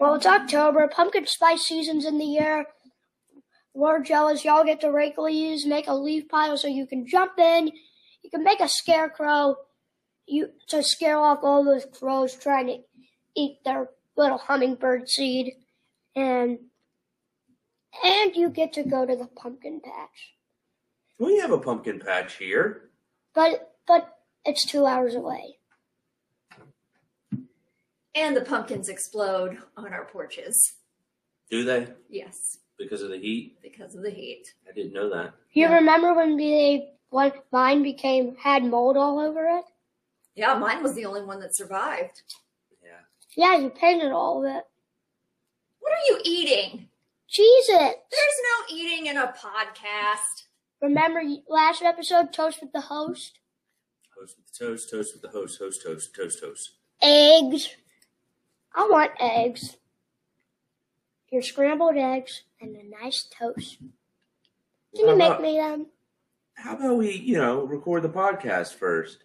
Well, it's October. Pumpkin spice season's in the air. We're jealous. Y'all get to rake leaves, make a leaf pile so you can jump in. You can make a scarecrow to scare off all those crows trying to eat their little hummingbird seed. And you get to go to the pumpkin patch. We have a pumpkin patch here. But it's 2 hours away. And the pumpkins explode on our porches. Do they? Yes. Because of the heat? Because of the heat. I didn't know that. You remember when mine had mold all over it? Yeah, mine was the only one that survived. Yeah. Yeah, you painted all of it. What are you eating? Cheez-Its. There's no eating in a podcast. Remember last episode, Toast with the Host? Toast with the Toast, Toast with the Host, Host, Toast, Toast, Toast. Eggs. I want eggs. Your scrambled eggs and a nice toast. Can you make me them? How about we, record the podcast first?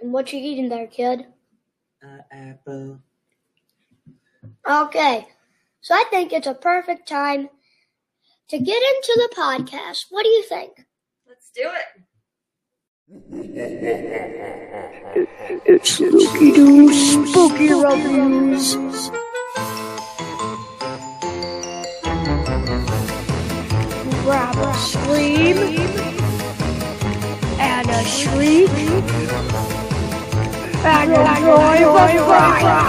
And what you eating there, kid? Apple. Okay. So I think it's a perfect time to get into the podcast. What do you think? Let's do it. It's Spooky Doo, Spooky Robins. Grab a scream and a shriek and a joy of fright.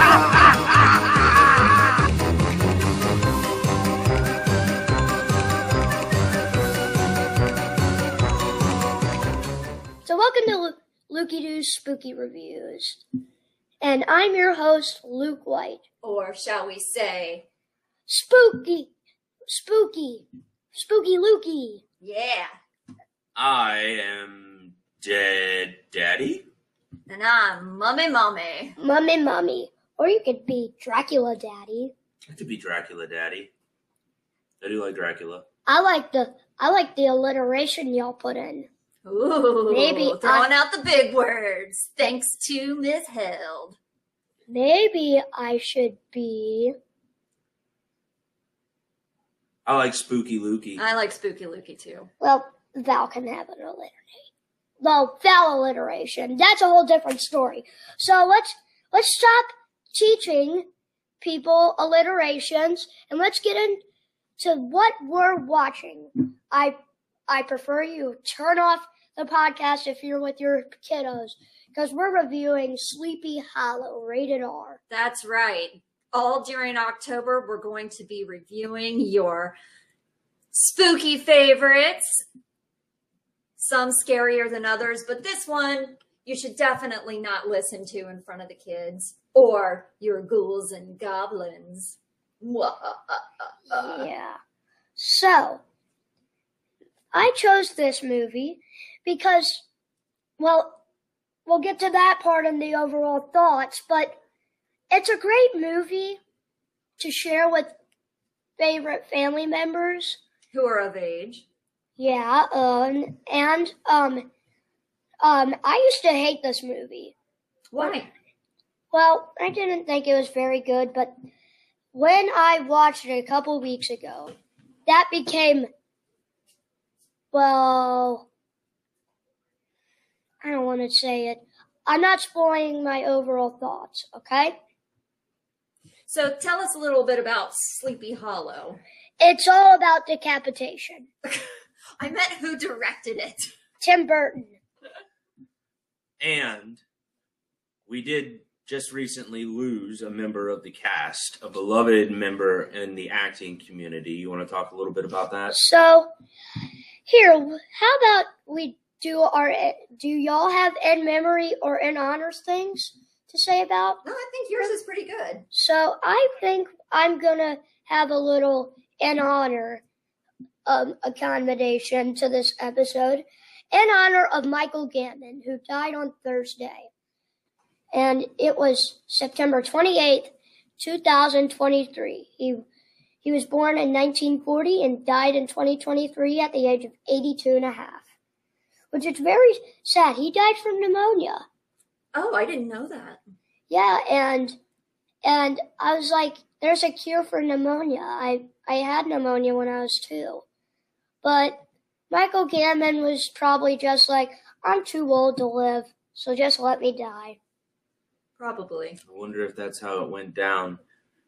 Welcome to Lukey Doo's Spooky Reviews, and I'm your host, Luke White. Or shall we say, Spooky Lukey. Yeah. I am Dead Daddy. And I'm Mummy. Or you could be Dracula Daddy. I could be Dracula Daddy. I do like Dracula. I like the alliteration y'all put in. Ooh, maybe throwing out the big words, thanks to Ms. Held. Maybe I should be... I like Spooky Lukey. I like Spooky Lukey, too. Well, Val can have an alliteration. Well, Val alliteration. That's a whole different story. So let's stop teaching people alliterations, and let's get into what we're watching. I prefer you turn off the podcast if you're with your kiddos, because we're reviewing Sleepy Hollow, rated R. That's right. All during October, we're going to be reviewing your spooky favorites, some scarier than others, but this one you should definitely not listen to in front of the kids or your ghouls and goblins. Yeah. So... I chose this movie because, well, we'll get to that part in the overall thoughts, but it's a great movie to share with favorite family members. Who are of age. Yeah, I used to hate this movie. Why? Well, I didn't think it was very good, but when I watched it a couple weeks ago, that became... Well, I don't want to say it. I'm not spoiling my overall thoughts, okay? So tell us a little bit about Sleepy Hollow. It's all about decapitation. I meant who directed it. Tim Burton. And we did just recently lose a member of the cast, a beloved member in the acting community. You want to talk a little bit about that? So... Here, how about we do y'all have in memory or in honors things to say about? No, I think yours is pretty good. So I think I'm going to have a little in honor accommodation to this episode in honor of Michael Gambon, who died on Thursday. And it was September 28th, 2023. He was born in 1940 and died in 2023 at the age of 82 and a half, which is very sad. He died from pneumonia. Oh, I didn't know that. Yeah, and And I was like, there's a cure for pneumonia. I had pneumonia when I was 2. But Michael Gambon was probably just like, I'm too old to live, so just let me die. Probably. I wonder if that's how it went down.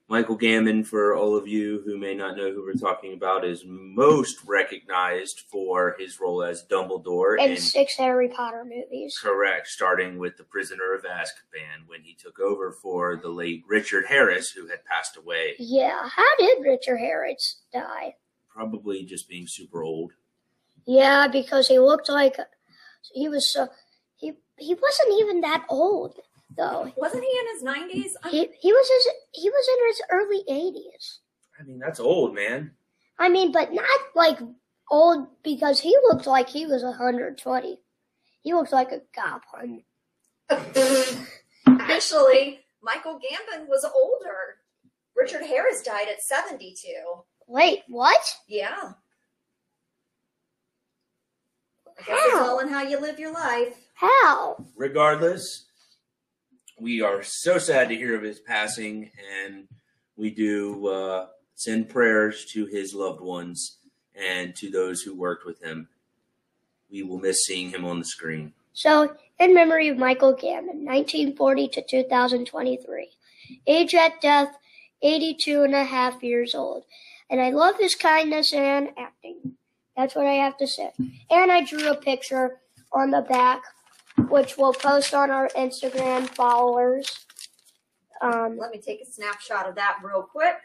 Michael Gambon, for all of you who may not know who we're talking about, is most recognized for his role as Dumbledore in 6 Harry Potter movies. Correct, starting with The Prisoner of Azkaban when he took over for the late Richard Harris, who had passed away. Yeah, how did Richard Harris die? Probably just being super old. Yeah, because he looked like he was so... He wasn't even that old. Though. Wasn't he in his 90s? He was in his early 80s. I mean, that's old, man. I mean, but not like old because he looked like he was 120. He looked like a goblin. Actually, Michael Gambon was older. Richard Harris died at 72. Wait, what? Yeah. I guess it's all in how you live your life. How? Regardless, we are so sad to hear of his passing, and we do send prayers to his loved ones and to those who worked with him. We will miss seeing him on the screen. So, in memory of Michael Gambon, 1940 to 2023. Age at death, 82 and a half years old. And I love his kindness and acting. That's what I have to say. And I drew a picture on the back, which we'll post on our Instagram followers. Let me take a snapshot of that real quick.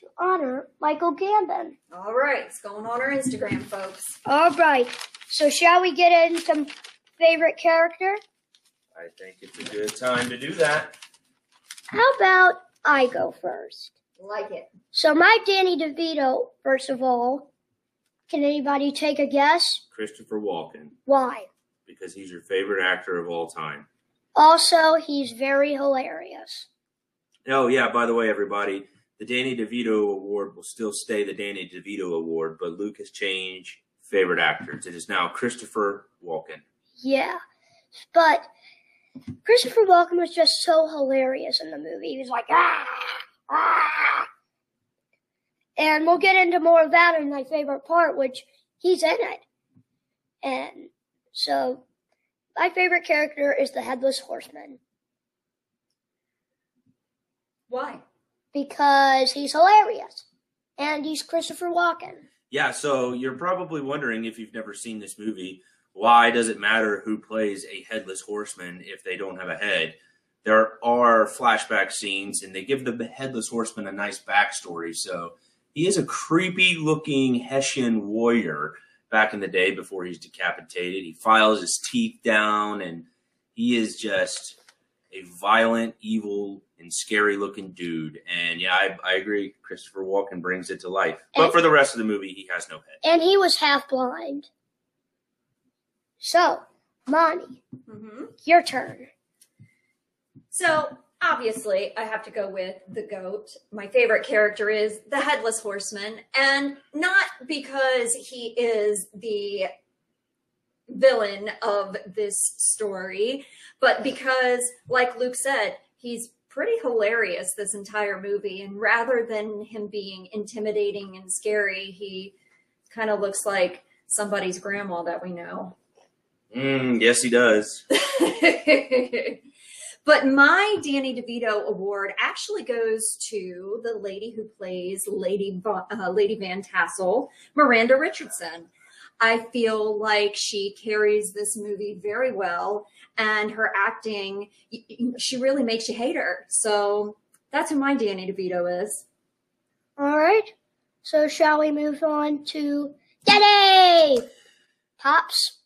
To honor Michael Gambon. All right, it's going on our Instagram, folks. All right, so shall we get in some favorite character? I think it's a good time to do that. How about I go first? Like it. So my Danny DeVito, first of all. Can anybody take a guess? Christopher Walken. Why? Because he's your favorite actor of all time. Also, he's very hilarious. Oh, yeah, by the way, everybody, the Danny DeVito Award will still stay the Danny DeVito Award, but Luke has changed favorite actors. It is now Christopher Walken. Yeah, but Christopher Walken was just so hilarious in the movie. He was like, ah, ah. And we'll get into more of that in my favorite part, which he's in it. And so my favorite character is the Headless Horseman. Why? Because he's hilarious. And he's Christopher Walken. Yeah, so you're probably wondering, if you've never seen this movie, why does it matter who plays a Headless Horseman if they don't have a head? There are flashback scenes, and they give the Headless Horseman a nice backstory, so... He is a creepy-looking Hessian warrior back in the day before he's decapitated. He files his teeth down, and he is just a violent, evil, and scary-looking dude. And, yeah, I agree. Christopher Walken brings it to life. But for the rest of the movie, he has no head. And he was half-blind. So, Monty, your turn. So... Obviously, I have to go with the GOAT. My favorite character is the Headless Horseman, and not because he is the villain of this story, but because, like Luke said, he's pretty hilarious this entire movie, and rather than him being intimidating and scary, he kind of looks like somebody's grandma that we know. Yes, he does. But my Danny DeVito award actually goes to the lady who plays Lady Van Tassel, Miranda Richardson. I feel like she carries this movie very well, and her acting, she really makes you hate her. So that's who my Danny DeVito is. All right. So shall we move on to Danny? Pops.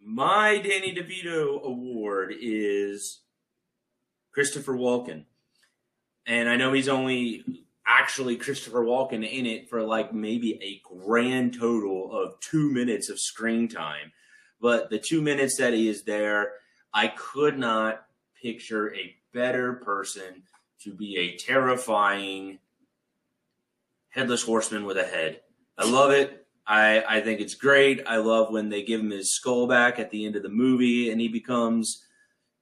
My Danny DeVito award is... Christopher Walken. And I know he's only actually Christopher Walken in it for like maybe a grand total of 2 minutes of screen time. But the 2 minutes that he is there, I could not picture a better person to be a terrifying headless horseman with a head. I love it. I think it's great. I love when they give him his skull back at the end of the movie and he becomes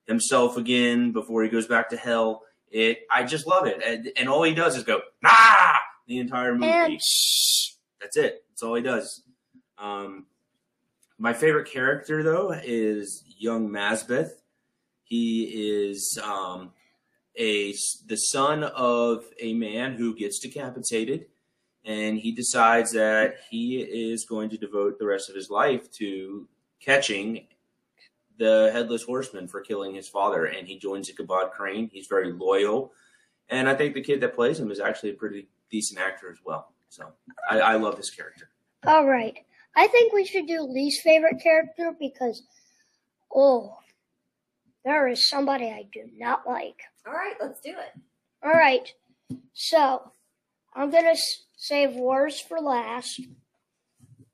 himself again before he goes back to hell. I just love it. And all he does is go, nah, the entire movie. That's it. That's all he does. My favorite character, though, is young Masbeth. He is the son of a man who gets decapitated, and he decides that he is going to devote the rest of his life to catching the Headless Horseman for killing his father, and he joins Ichabod Crane. He's very loyal, and I think the kid that plays him is actually a pretty decent actor as well. So I love his character. All right. I think we should do Lee's favorite character because, there is somebody I do not like. All right, let's do it. All right. So I'm going to save worst for last.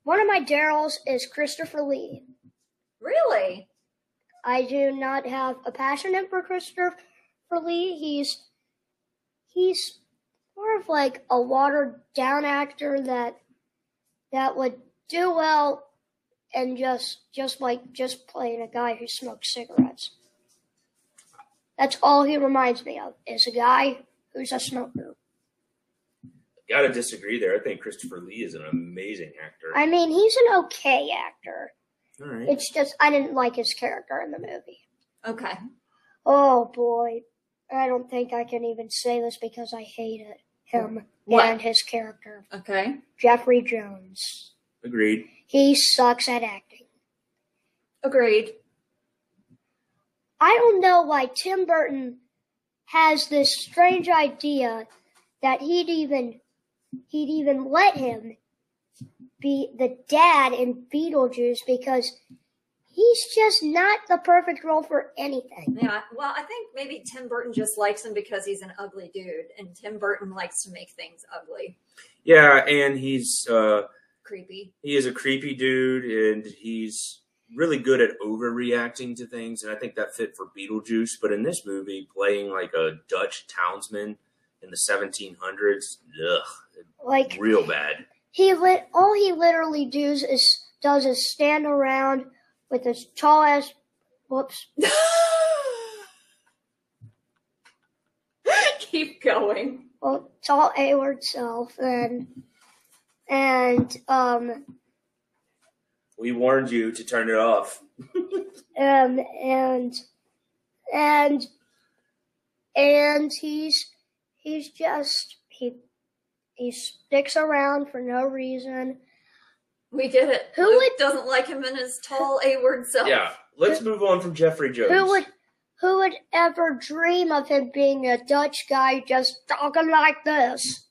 One of my Darryls is Christopher Lee. Really? I do not have a passion for Christopher Lee. He's more of like a watered down actor that would do well and just playing a guy who smokes cigarettes. That's all he reminds me of, is a guy who's a smoker. Gotta disagree there. I think Christopher Lee is an amazing actor. I mean, he's an okay actor. All right. It's just I didn't like his character in the movie. Okay. Oh, boy. I don't think I can even say this because I hate it. Him and his character. Okay. Jeffrey Jones. Agreed. He sucks at acting. Agreed. I don't know why Tim Burton has this strange idea that he'd even let him be the dad in Beetlejuice, because he's just not the perfect role for anything. Yeah, well, I think maybe Tim Burton just likes him because he's an ugly dude, and Tim Burton likes to make things ugly. Yeah, and he's creepy. He is a creepy dude, and he's really good at overreacting to things, and I think that fit for Beetlejuice. But in this movie, playing like a Dutch townsman in the 1700s, like real bad. All he literally does is stand around with his tall ass. Whoops. Keep going. Well, tall A-word self and. We warned you to turn it off. And he sticks around for no reason. We get it. Who doesn't like him in his tall A-word self? Yeah, let's move on from Jeffrey Jones. Who would ever dream of him being a Dutch guy just talking like this?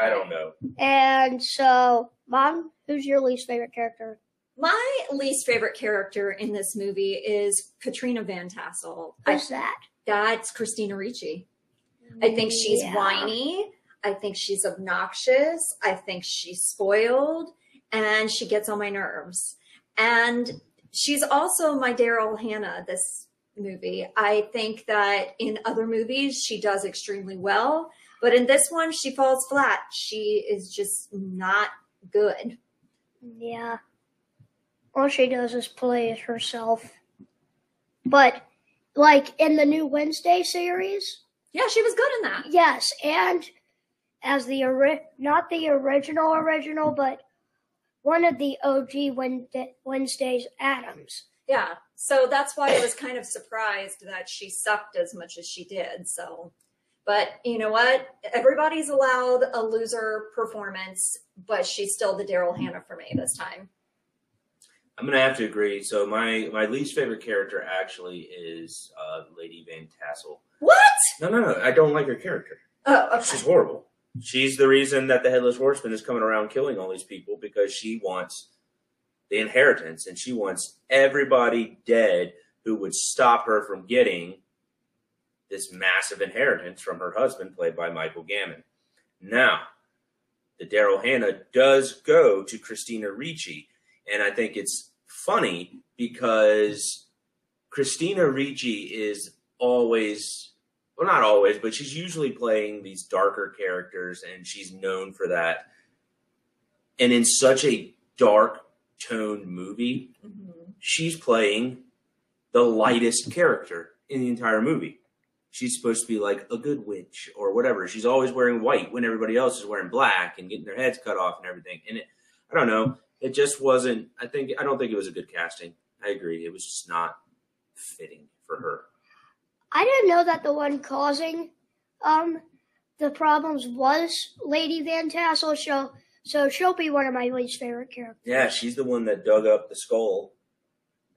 I don't know. And so, Mom, who's your least favorite character? My least favorite character in this movie is Katrina Van Tassel. Who's that? That's Christina Ricci. I think she's whiny. I think she's obnoxious. I think she's spoiled. And she gets on my nerves. And she's also my Daryl Hannah this movie. I think that in other movies, she does extremely well. But in this one, she falls flat. She is just not good. Yeah. All she does is play it herself. But, like, in the new Wednesday series... Yeah, she was good in that. Yes, and as not the original, but one of the OG Wednesday's Adams. Yeah, so that's why I was kind of surprised that she sucked as much as she did. So, but you know what? Everybody's allowed a loser performance, but she's still the Daryl Hannah for me this time. I'm going to have to agree. So my least favorite character actually is Lady Van Tassel. What? No. I don't like her character. Oh, okay. She's horrible. She's the reason that the Headless Horseman is coming around killing all these people, because she wants the inheritance, and she wants everybody dead who would stop her from getting this massive inheritance from her husband, played by Michael Gambon. Now, the Daryl Hannah does go to Christina Ricci. And I think it's funny because Christina Ricci is always, well, not always, but she's usually playing these darker characters, and she's known for that. And in such a dark-toned movie, she's playing the lightest character in the entire movie. She's supposed to be like a good witch or whatever. She's always wearing white when everybody else is wearing black and getting their heads cut off and everything. And it, I don't know. It just wasn't, I don't think it was a good casting. I agree. It was just not fitting for her. I didn't know that the one causing the problems was Lady Van Tassel. So she'll be one of my least favorite characters. Yeah, she's the one that dug up the skull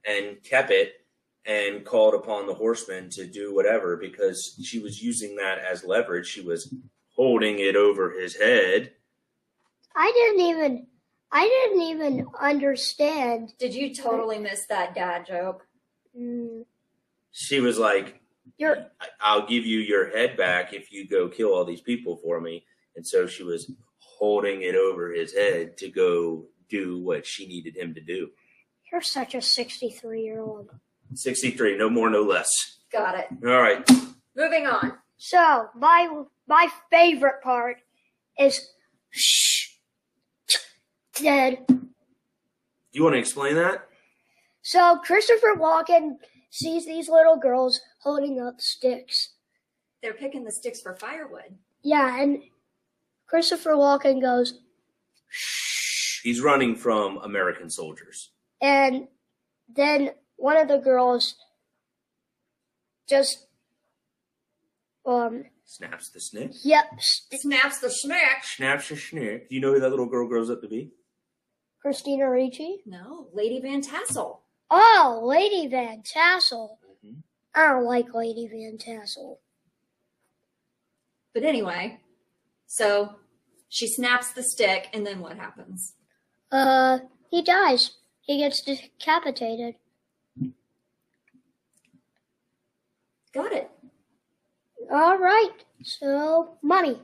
and kept it and called upon the horseman to do whatever because she was using that as leverage. She was holding it over his head. I didn't even understand. Did you totally miss that dad joke? Mm. She was like, I'll give you your head back if you go kill all these people for me. And so she was holding it over his head to go do what she needed him to do. You're such a 63-year-old. 63, no more, no less. Got it. All right. Moving on. So, my favorite part is dead. Do you want to explain that? So, Christopher Walken sees these little girls holding up sticks. They're picking the sticks for firewood. Yeah, and Christopher Walken goes, shh. He's running from American soldiers. And then one of the girls just snaps the snick. Yep. Snaps the snick. Snaps the snick. Do you know who that little girl grows up to be? Christina Ricci? No, Lady Van Tassel. Oh, Lady Van Tassel. Mm-hmm. I don't like Lady Van Tassel. But anyway, so she snaps the stick, and then what happens? He dies. He gets decapitated. Got it. All right. So, money.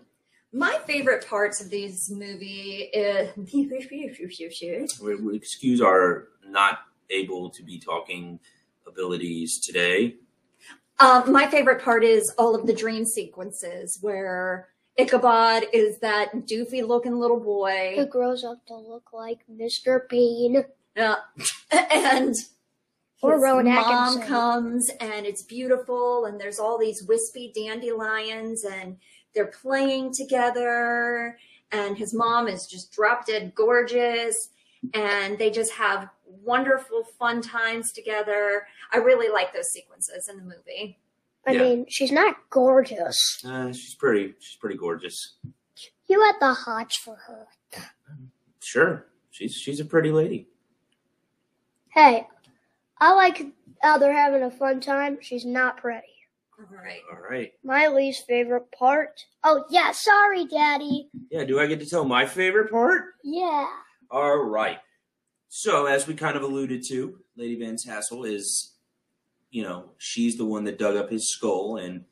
My favorite parts of this movie is... We excuse our not able to be talking abilities today. My favorite part is all of the dream sequences where Ichabod is that doofy-looking little boy who grows up to look like Mr. Bean. And... His mom comes, and it's beautiful, and there's all these wispy dandelions, and they're playing together, and his mom is just drop-dead gorgeous, and they just have wonderful, fun times together. I really like those sequences in the movie. I mean, she's not gorgeous. She's pretty. She's pretty gorgeous. You had the hots for her. Sure. She's a pretty lady. Hey. I like how they're having a fun time. She's not pretty. All right. My least favorite part. Oh, yeah. Sorry, Daddy. Yeah, do I get to tell my favorite part? Yeah. All right. So, as we kind of alluded to, Lady Van Tassel is, she's the one that dug up his skull and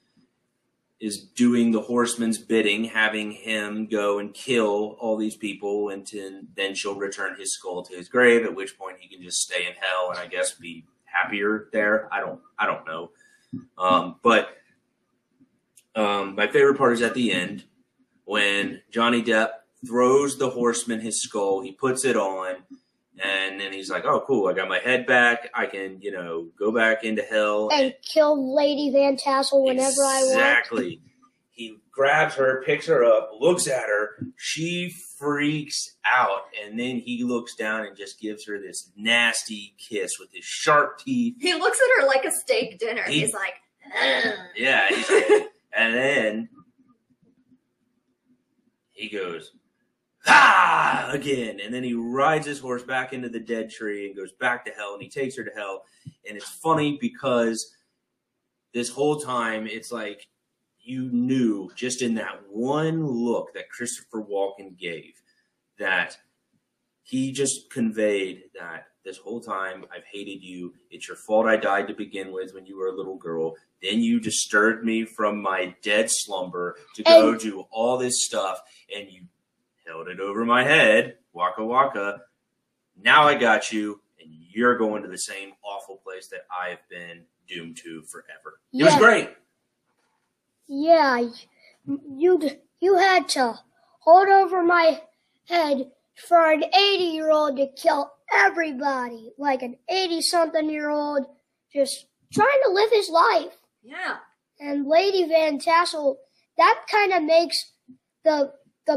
is doing the horseman's bidding, having him go and kill all these people, and then she'll return his skull to his grave, at which point he can just stay in hell and I guess be happier there. I don't know. But my favorite part is at the end when Johnny Depp throws the horseman his skull, he puts it on, and then he's like, oh, cool, I got my head back. I can, go back into hell. And kill Lady Van Tassel whenever I want. Exactly. He grabs her, picks her up, looks at her. She freaks out. And then he looks down and just gives her this nasty kiss with his sharp teeth. He looks at her like a steak dinner. He's like, ugh. Yeah. He's like, and then he goes, ah, again, and then he rides his horse back into the dead tree and goes back to hell, and he takes her to hell. And it's funny because this whole time it's like you knew just in that one look that Christopher Walken gave that he just conveyed that this whole time I've hated you. It's your fault I died to begin with when you were a little girl. Then you disturbed me from my dead slumber to go do all this stuff, and you held it over my head, waka waka. Now I got you, and you're going to the same awful place that I've been doomed to forever. Yeah. It was great. Yeah, you had to hold over my head for an 80-year-old to kill everybody, like an 80-something-year-old just trying to live his life. Yeah. And Lady Van Tassel, that kind of makes the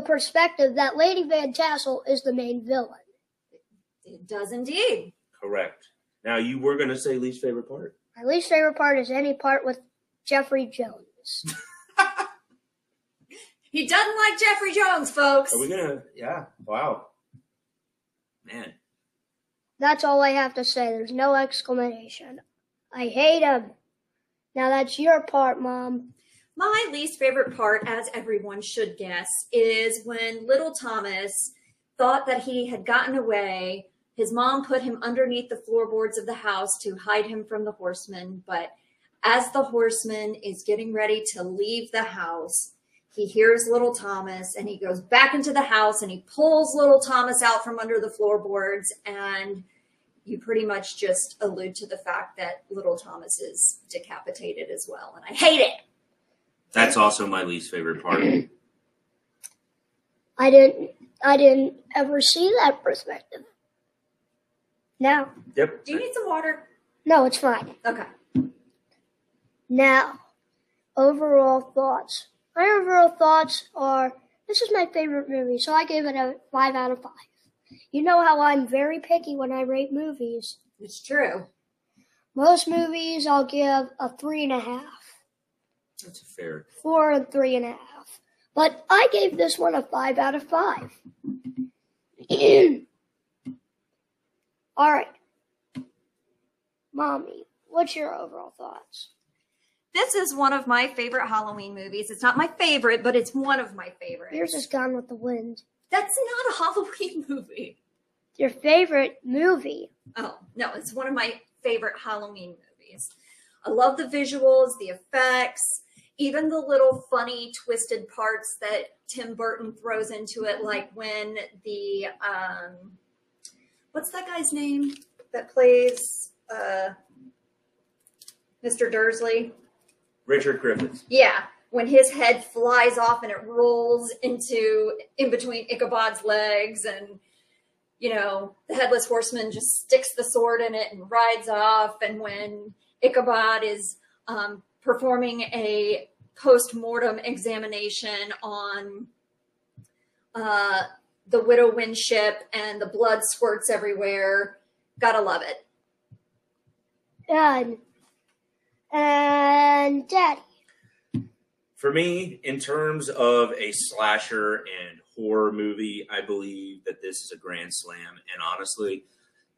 perspective that Lady Van Tassel is the main villain. It does indeed. Correct. Now, you were going to say least favorite part. My least favorite part is any part with Jeffrey Jones. He doesn't like Jeffrey Jones, folks. Are we going to? Yeah. Wow. Man. That's all I have to say. There's no exclamation. I hate him. Now that's your part, Mom. My least favorite part, as everyone should guess, is when little Thomas thought that he had gotten away. His mom put him underneath the floorboards of the house to hide him from the horseman. But as the horseman is getting ready to leave the house, he hears little Thomas and he goes back into the house and he pulls little Thomas out from under the floorboards. And you pretty much just allude to the fact that little Thomas is decapitated as well. And I hate it. That's also my least favorite part. I didn't ever see that perspective. No. Yep. Do you need some water? No, it's fine. Okay. Now, overall thoughts. My overall thoughts are, this is my favorite movie, so I gave it a 5 out of 5. You know how I'm very picky when I rate movies. It's true. Most movies I'll give a 3.5. That's a fair. 4 and 3.5. But I gave this one a 5 out of 5. All right. Mommy, what's your overall thoughts? This is one of my favorite Halloween movies. It's not my favorite, but it's one of my favorites. Yours is Gone with the Wind. That's not a Halloween movie. Your favorite movie. Oh, no, it's one of my favorite Halloween movies. I love the visuals, the effects, even the little funny twisted parts that Tim Burton throws into it, like when the, what's that guy's name that plays Mr. Dursley? Richard Griffiths. Yeah, when his head flies off and it rolls in between Ichabod's legs and, you know, the Headless Horseman just sticks the sword in it and rides off, and when Ichabod is performing a post-mortem examination on the Widow Winship and the blood squirts everywhere. Gotta love it. And Daddy. For me, in terms of a slasher and horror movie, I believe that this is a grand slam. And honestly,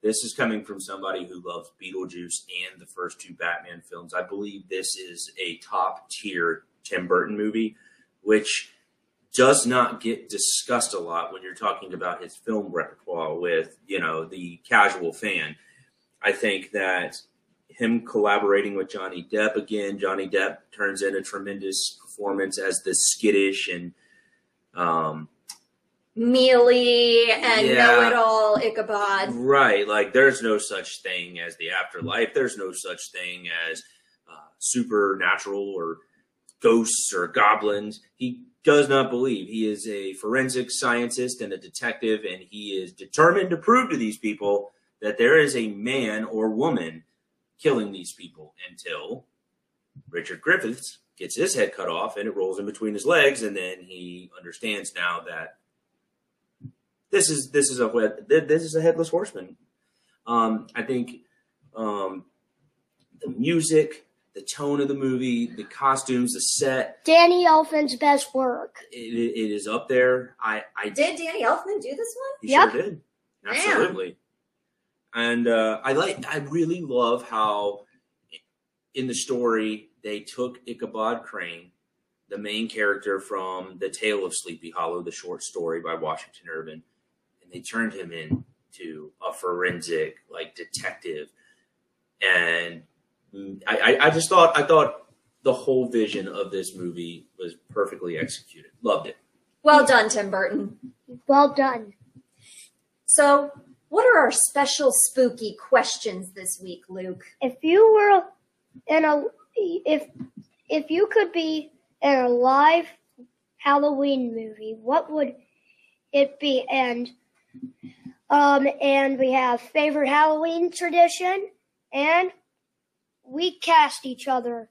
this is coming from somebody who loves Beetlejuice and the first two Batman films. I believe this is a top-tier Tim Burton movie, which does not get discussed a lot when you're talking about his film repertoire with, you know, the casual fan. I think that him collaborating with Johnny Depp again, Johnny Depp turns in a tremendous performance as this skittish and mealy and know-it-all Ichabod. Right, like there's no such thing as the afterlife. There's no such thing as supernatural or ghosts or goblins. He does not believe. He is a forensic scientist and a detective, and he is determined to prove to these people that there is a man or woman killing these people until Richard Griffiths gets his head cut off and it rolls in between his legs, and then he understands now that This is a Headless Horseman. I think the music, the tone of the movie, the costumes, the set. Danny Elfman's best work. It is up there. I did Danny Elfman do this one? He sure did. Absolutely. Damn. And I really love how in the story they took Ichabod Crane, the main character from The Tale of Sleepy Hollow, the short story by Washington Irving. And they turned him into a forensic, like, detective. And I just thought the whole vision of this movie was perfectly executed. Loved it. Well done, Tim Burton. Well done. So what are our special spooky questions this week, Luke? If you could be in a live Halloween movie, what would it be? And we have favorite Halloween tradition, and we cast each other.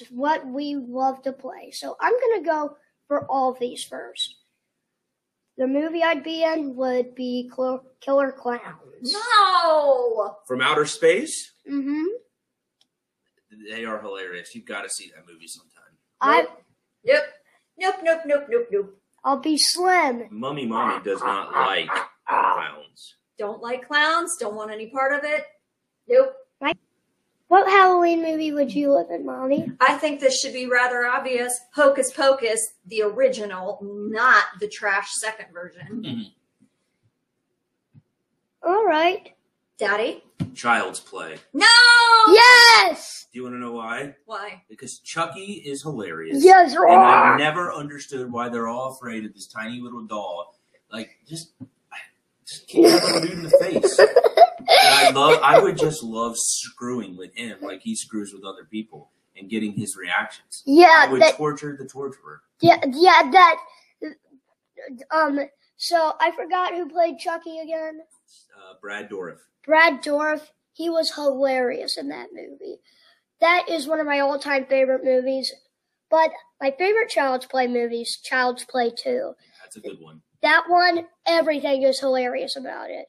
It's what we love to play. So I'm going to go for all of these first. The movie I'd be in would be Killer Klowns. No! From Outer Space? Mm-hmm. They are hilarious. You've got to see that movie sometime. Nope. I'll be Slim. Mummy does not like clowns. Don't like clowns. Don't want any part of it. Nope. What Halloween movie would you live in, Mommy? I think this should be rather obvious. Hocus Pocus, the original, not the trash second version. Mm-hmm. All right. Daddy? Child's Play. No! Yes! Do you want to know why? Why? Because Chucky is hilarious. Yes, right. And I never understood why they're all afraid of this tiny little doll. Like, just keep that dude in the face. And I would just love screwing with him like he screws with other people and getting his reactions. Yeah. I would torture the torturer. Yeah, so I forgot who played Chucky again. Brad Dourif. Brad Dourif, he was hilarious in that movie. That is one of my all-time favorite movies. But my favorite Child's Play movie is Child's Play 2. That's a good one. That one, everything is hilarious about it.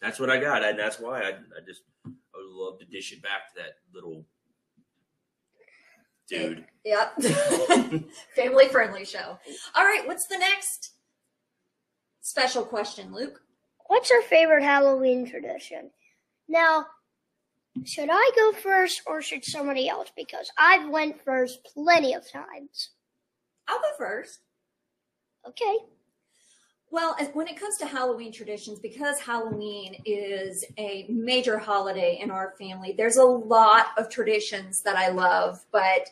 That's what I got, and that's why I would love to dish it back to that little dude. Yep. Family-friendly show. All right, what's the next special question, Luke? What's your favorite Halloween tradition? Now, should I go first or should somebody else? Because I've went first plenty of times. I'll go first. Okay. Well, when it comes to Halloween traditions, because Halloween is a major holiday in our family, there's a lot of traditions that I love, but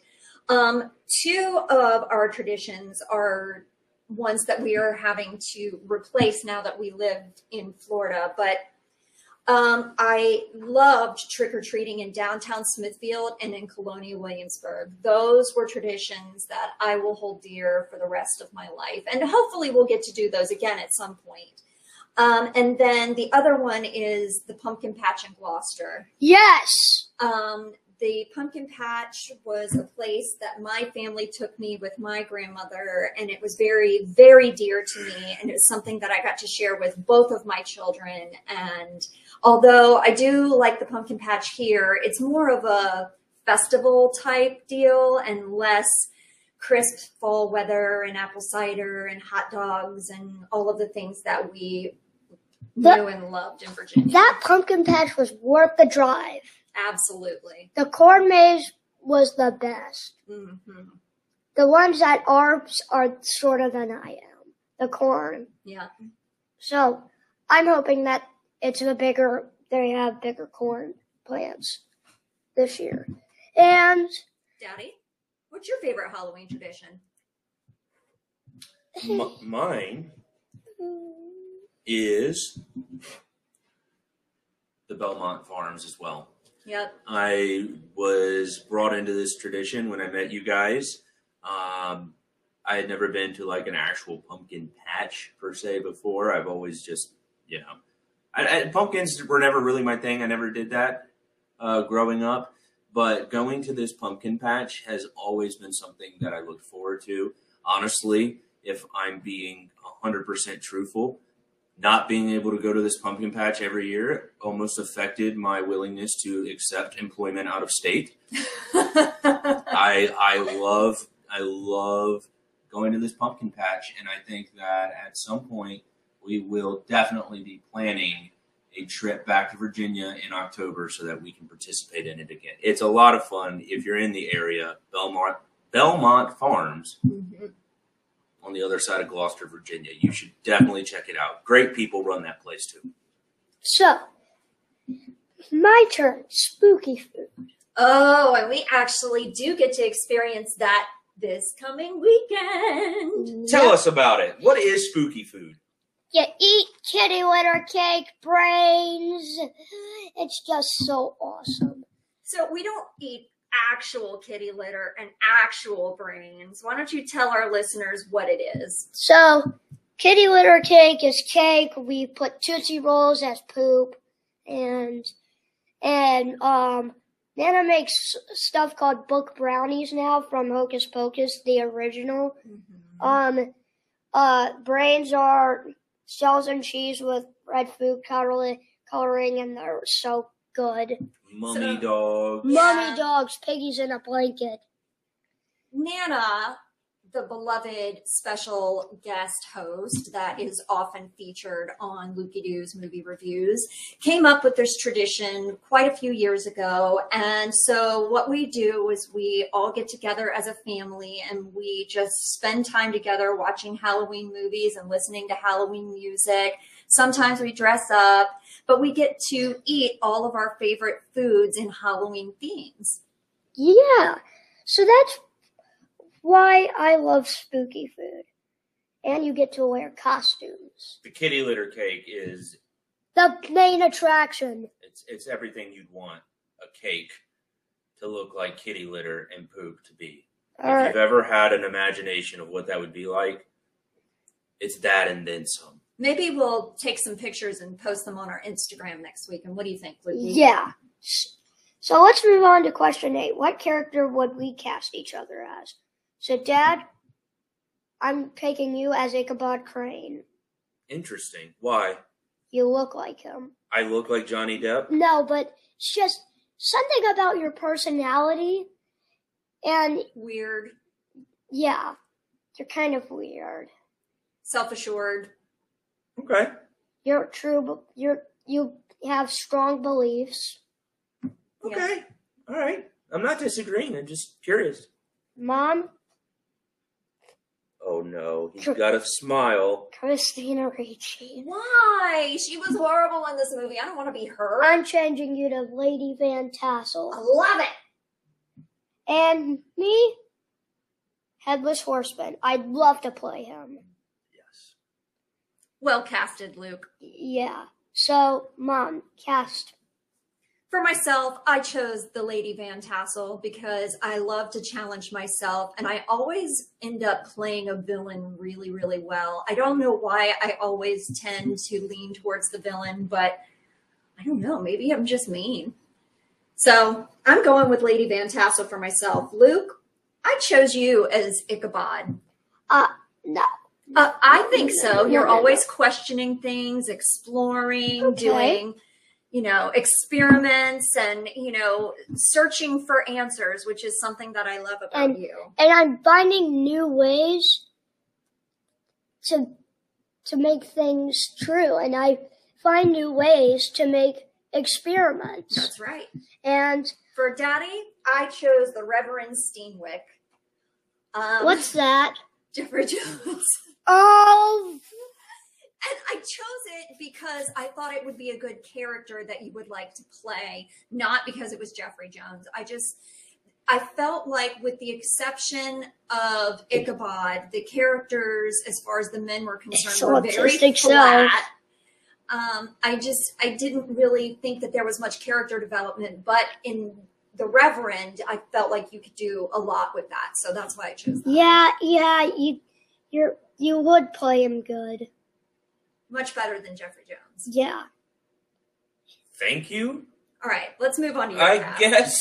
two of our traditions are ones that we are having to replace now that we live in Florida. But I loved trick-or-treating in downtown Smithfield and in Colonial Williamsburg. Those were traditions that I will hold dear for the rest of my life. And hopefully we'll get to do those again at some point. And then the other one is the pumpkin patch in Gloucester. Yes! The pumpkin patch was a place that my family took me with my grandmother, and it was very, very dear to me. And it was something that I got to share with both of my children. And although I do like the pumpkin patch here, it's more of a festival type deal and less crisp fall weather and apple cider and hot dogs and all of the things that we knew and loved in Virginia. That pumpkin patch was worth the drive. Absolutely. The corn maze was the best. Mm-hmm. The ones at Arbs are shorter than I am. The corn. Yeah. So I'm hoping that they have bigger corn plants this year. And Daddy, what's your favorite Halloween tradition? Mine is the Belmont Farms as well. Yep. I was brought into this tradition when I met you guys. I had never been to like an actual pumpkin patch per se before. I've always just, pumpkins were never really my thing. I never did that growing up. But going to this pumpkin patch has always been something that I looked forward to. Honestly, if I'm being 100% truthful, not being able to go to this pumpkin patch every year almost affected my willingness to accept employment out of state. I love going to this pumpkin patch, and I think that at some point we will definitely be planning a trip back to Virginia in October so that we can participate in it again. It's a lot of fun if you're in the area. Belmont Farms. Mm-hmm. On the other side of Gloucester, Virginia. You should definitely check it out. Great people run that place, too. So, my turn. Spooky food. Oh, and we actually do get to experience that this coming weekend. Tell us about it. What is spooky food? You eat kitty litter cake, brains. It's just so awesome. So, we don't eat actual kitty litter and actual brains. Why don't you tell our listeners what it is? So, kitty litter cake is cake. We put Tootsie Rolls as poop, and Nana makes stuff called book brownies now from Hocus Pocus, the original. Mm-hmm. Brains are cells and cheese with red food coloring, and they're so good. Mummy dogs. Mummy dogs, piggies in a blanket. Nana, the beloved special guest host that is often featured on Lukey Doo's movie reviews, came up with this tradition quite a few years ago. And so what we do is we all get together as a family and we just spend time together watching Halloween movies and listening to Halloween music. Sometimes we dress up, but we get to eat all of our favorite foods in Halloween themes. Yeah. So that's why I love spooky food. And you get to wear costumes. The kitty litter cake is the main attraction. It's everything you'd want a cake to look like kitty litter and poop to be. If you've ever had an imagination of what that would be like, it's that and then some. Maybe we'll take some pictures and post them on our Instagram next week. And what do you think, Luke? Yeah. So let's move on to question 8. What character would we cast each other as? So, Dad, I'm taking you as Ichabod Crane. Interesting. Why? You look like him. I look like Johnny Depp? No, but it's just something about your personality and... Weird. Yeah. You're kind of weird. Self-assured. Okay. You're true, but you have strong beliefs. Okay. Yeah. All right. I'm not disagreeing. I'm just curious. Mom? Oh, no. He's got a smile. Christina Ricci. Why? She was horrible in this movie. I don't want to be her. I'm changing you to Lady Van Tassel. I love it. And me? Headless Horseman. I'd love to play him. Yes. Well casted, Luke. Yeah. So, Mom, cast. For myself, I chose the Lady Van Tassel because I love to challenge myself, and I always end up playing a villain really, really well. I don't know why I always tend to lean towards the villain, but I don't know, maybe I'm just mean. So I'm going with Lady Van Tassel for myself. Luke, I chose you as Ichabod. No. I think so. You're always questioning things, exploring, doing... you know, experiments and, you know, searching for answers, which is something that I love about you. And I'm finding new ways to make things true. And I find new ways to make experiments. That's right. And for Daddy, I chose the Reverend Steenwick. What's that? Jeffrey Jones. Oh, and I chose it because I thought it would be a good character that you would like to play, not because it was Jeffrey Jones. I felt like with the exception of Ichabod, the characters, as far as the men were concerned, were very flat. I didn't really think that there was much character development, but in the Reverend, I felt like you could do a lot with that. So that's why I chose that. Yeah, you would play him good. Much better than Jeffrey Jones. Yeah. Thank you. All right, let's move on to your guess.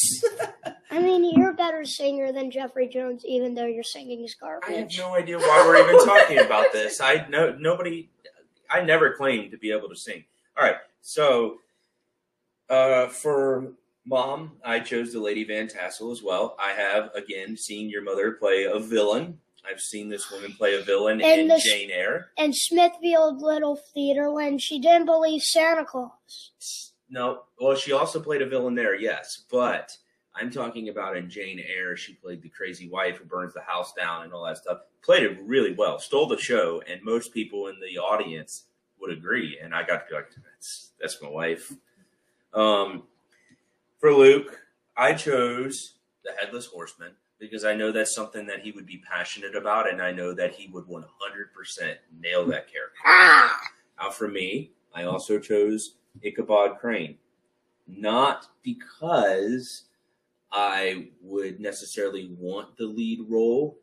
I mean, you're a better singer than Jeffrey Jones, even though your singing is garbage. I have no idea why we're even talking about this. I never claimed to be able to sing. All right, so for Mom, I chose the Lady Van Tassel as well. I have, again, seen your mother play a villain. I've seen this woman play a villain in Jane Eyre. And Smithfield Little Theater when she didn't believe Santa Claus. No. Well, she also played a villain there, yes. But I'm talking about in Jane Eyre, she played the crazy wife who burns the house down and all that stuff. Played it really well. Stole the show. And most people in the audience would agree. And I got to go, that's my wife. For Luke, I chose the Headless Horseman, because I know that's something that he would be passionate about, and I know that he would 100% nail that character. Now, for me, I also chose Ichabod Crane. Not because I would necessarily want the lead role,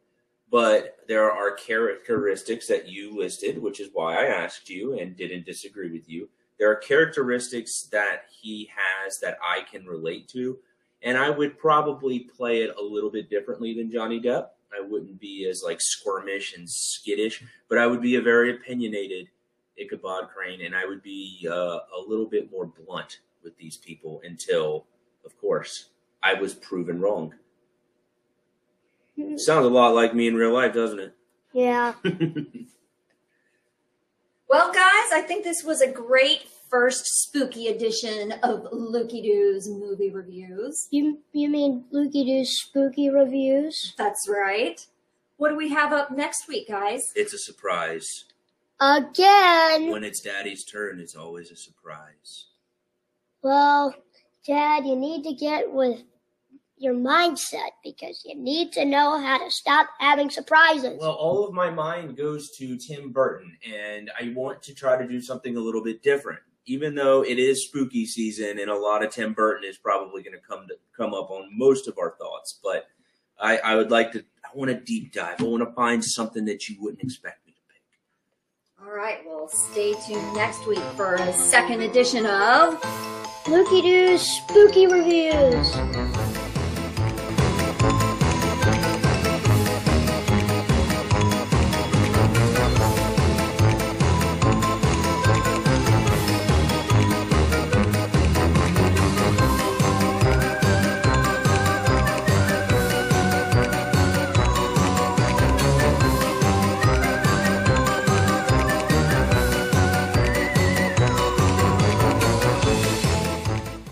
but there are characteristics that you listed, which is why I asked you and didn't disagree with you. There are characteristics that he has that I can relate to, And I would probably play it a little bit differently than Johnny Depp. I wouldn't be as like squirmish and skittish, but I would be a very opinionated Ichabod Crane, and I would be a little bit more blunt with these people until, of course, I was proven wrong. Sounds a lot like me in real life, doesn't it? Yeah. Well, guys, I think this was a great first spooky edition of Looky-Doo's Movie Reviews. You mean Looky-Doo's Spooky Reviews? That's right. What do we have up next week, guys? It's a surprise. Again? When it's Daddy's turn, it's always a surprise. Well, Dad, you need to get with your mindset, because you need to know how to stop having surprises. Well, all of my mind goes to Tim Burton, and I want to try to do something a little bit different. Even though it is spooky season, and a lot of Tim Burton is probably going to come up on most of our thoughts, but I would like to, I want to deep dive. I want to find something that you wouldn't expect me to pick. All right, well, stay tuned next week for a second edition of Looky-Doo's Spooky Reviews.